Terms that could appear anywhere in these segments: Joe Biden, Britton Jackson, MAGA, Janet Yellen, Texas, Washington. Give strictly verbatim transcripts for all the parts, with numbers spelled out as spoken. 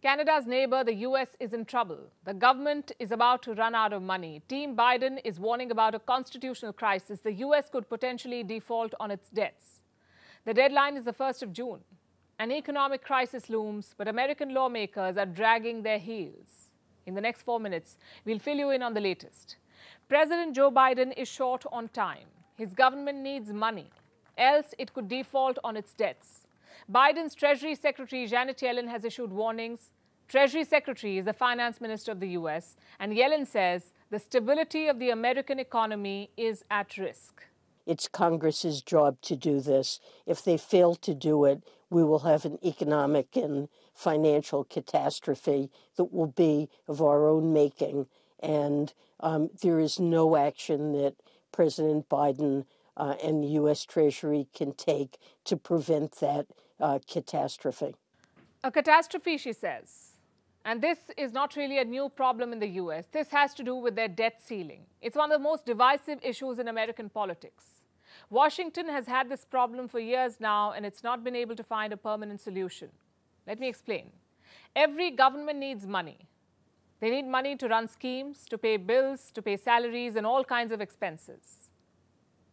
Canada's neighbour, the U S, is in trouble. The government is about to run out of money. Team Biden is warning about a constitutional crisis. The U S could potentially default on its debts. The deadline is the first of June. An economic crisis looms, but American lawmakers are dragging their heels. In the next four minutes, we'll fill you in on the latest. President Joe Biden is short on time. His government needs money, else it could default on its debts. Biden's Treasury Secretary Janet Yellen has issued warnings. Treasury Secretary is the finance minister of the U S, and Yellen says the stability of the American economy is at risk. It's Congress's job to do this. If they fail to do it, we will have an economic and financial catastrophe that will be of our own making. And um, there is no action that President Biden uh, and the U S Treasury can take to prevent that Uh, catastrophe. A catastrophe, she says. And this is not really a new problem in the U S. This has to do with their debt ceiling. It's one of the most divisive issues in American politics. Washington has had this problem for years now, and it's not been able to find a permanent solution. Let me explain. Every government needs money. They need money to run schemes, to pay bills, to pay salaries, and all kinds of expenses.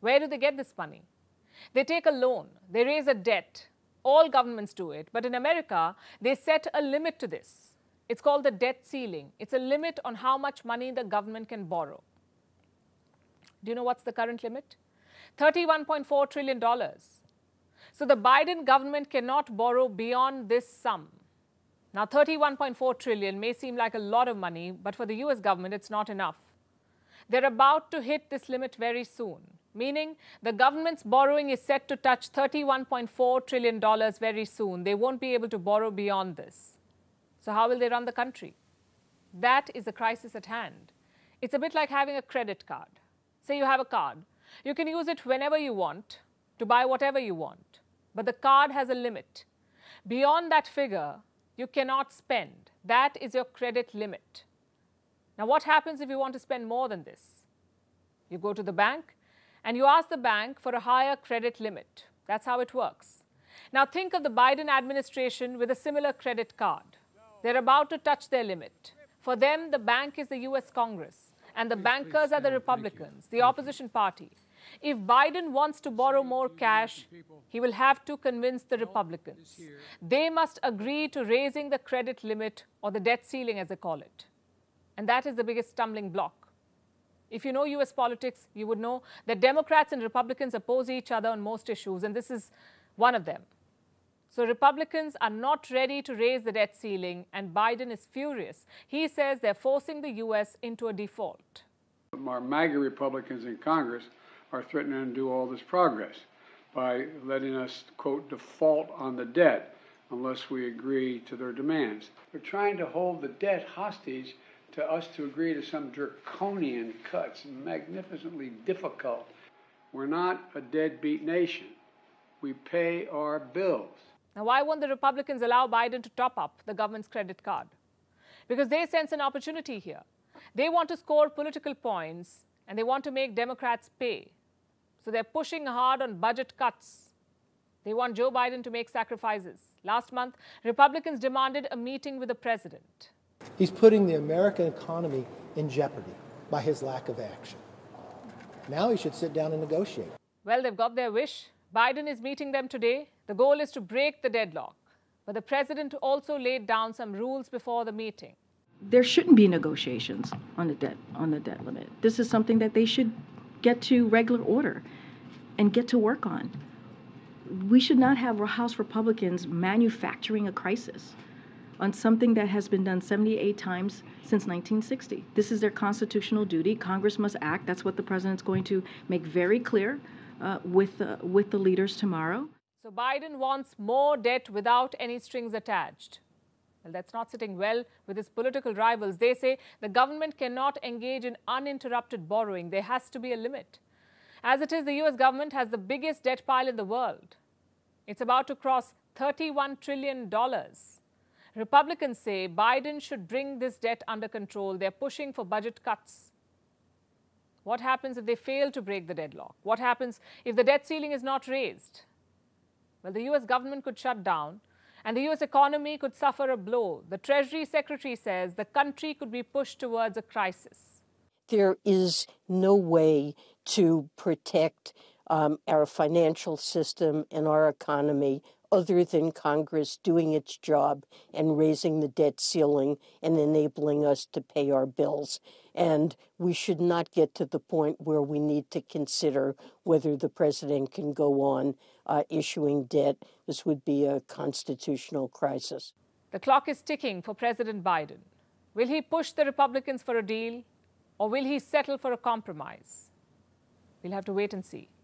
Where do they get this money? They take a loan. They raise a debt. All governments do it, but in America, they set a limit to this. It's called the debt ceiling. It's a limit on how much money the government can borrow. Do you know what's the current limit? thirty-one point four trillion dollars. So the Biden government cannot borrow beyond this sum. Now, thirty-one point four trillion dollars may seem like a lot of money, but for the U S government, it's not enough. They're about to hit this limit very soon, meaning the government's borrowing is set to touch thirty-one point four trillion dollars very soon. They won't be able to borrow beyond this. So how will they run the country? That is the crisis at hand. It's a bit like having a credit card. Say you have a card. You can use it whenever you want, to buy whatever you want. But the card has a limit. Beyond that figure, you cannot spend. That is your credit limit. Now, what happens if you want to spend more than this? You go to the bank, and you ask the bank for a higher credit limit. That's how it works. Now, think of the Biden administration with a similar credit card. They're about to touch their limit. For them, the bank is the U S Congress, and the bankers are the Republicans, the opposition party. If Biden wants to borrow more cash, he will have to convince the Republicans. They must agree to raising the credit limit, or the debt ceiling, as they call it. And that is the biggest stumbling block. If you know U S politics, you would know that Democrats and Republicans oppose each other on most issues, and this is one of them. So Republicans are not ready to raise the debt ceiling, and Biden is furious. He says they're forcing the U S into a default. Our MAGA Republicans in Congress are threatening to undo all this progress by letting us, quote, default on the debt unless we agree to their demands. They're trying to hold the debt hostage to us to agree to some draconian cuts, magnificently difficult. We're not a deadbeat nation. We pay our bills. Now, why won't the Republicans allow Biden to top up the government's credit card? Because they sense an opportunity here. They want to score political points, and they want to make Democrats pay. So they're pushing hard on budget cuts. They want Joe Biden to make sacrifices. Last month, Republicans demanded a meeting with the president. He's putting the American economy in jeopardy by his lack of action. Now he should sit down and negotiate. Well, they've got their wish. Biden is meeting them today. The goal is to break the deadlock. But the president also laid down some rules before the meeting. There shouldn't be negotiations on the debt, on the debt limit. This is something that they should get to regular order and get to work on. We should not have House Republicans manufacturing a crisis on something that has been done seventy-eight times since nineteen sixty. This is their constitutional duty. Congress must act. That's what the president's going to make very clear uh, with, uh, with the leaders tomorrow. So Biden wants more debt without any strings attached. Well, that's not sitting well with his political rivals. They say the government cannot engage in uninterrupted borrowing. There has to be a limit. As it is, the U S government has the biggest debt pile in the world. It's about to cross thirty-one trillion dollars. Republicans say Biden should bring this debt under control. They're pushing for budget cuts. What happens if they fail to break the deadlock? What happens if the debt ceiling is not raised? Well, the U S government could shut down, and the U S economy could suffer a blow. The Treasury Secretary says the country could be pushed towards a crisis. There is no way to protect um, our financial system and our economy other than Congress doing its job and raising the debt ceiling and enabling us to pay our bills. And we should not get to the point where we need to consider whether the president can go on uh, issuing debt. This would be a constitutional crisis. The clock is ticking for President Biden. Will he push the Republicans for a deal, or will he settle for a compromise? We'll have to wait and see.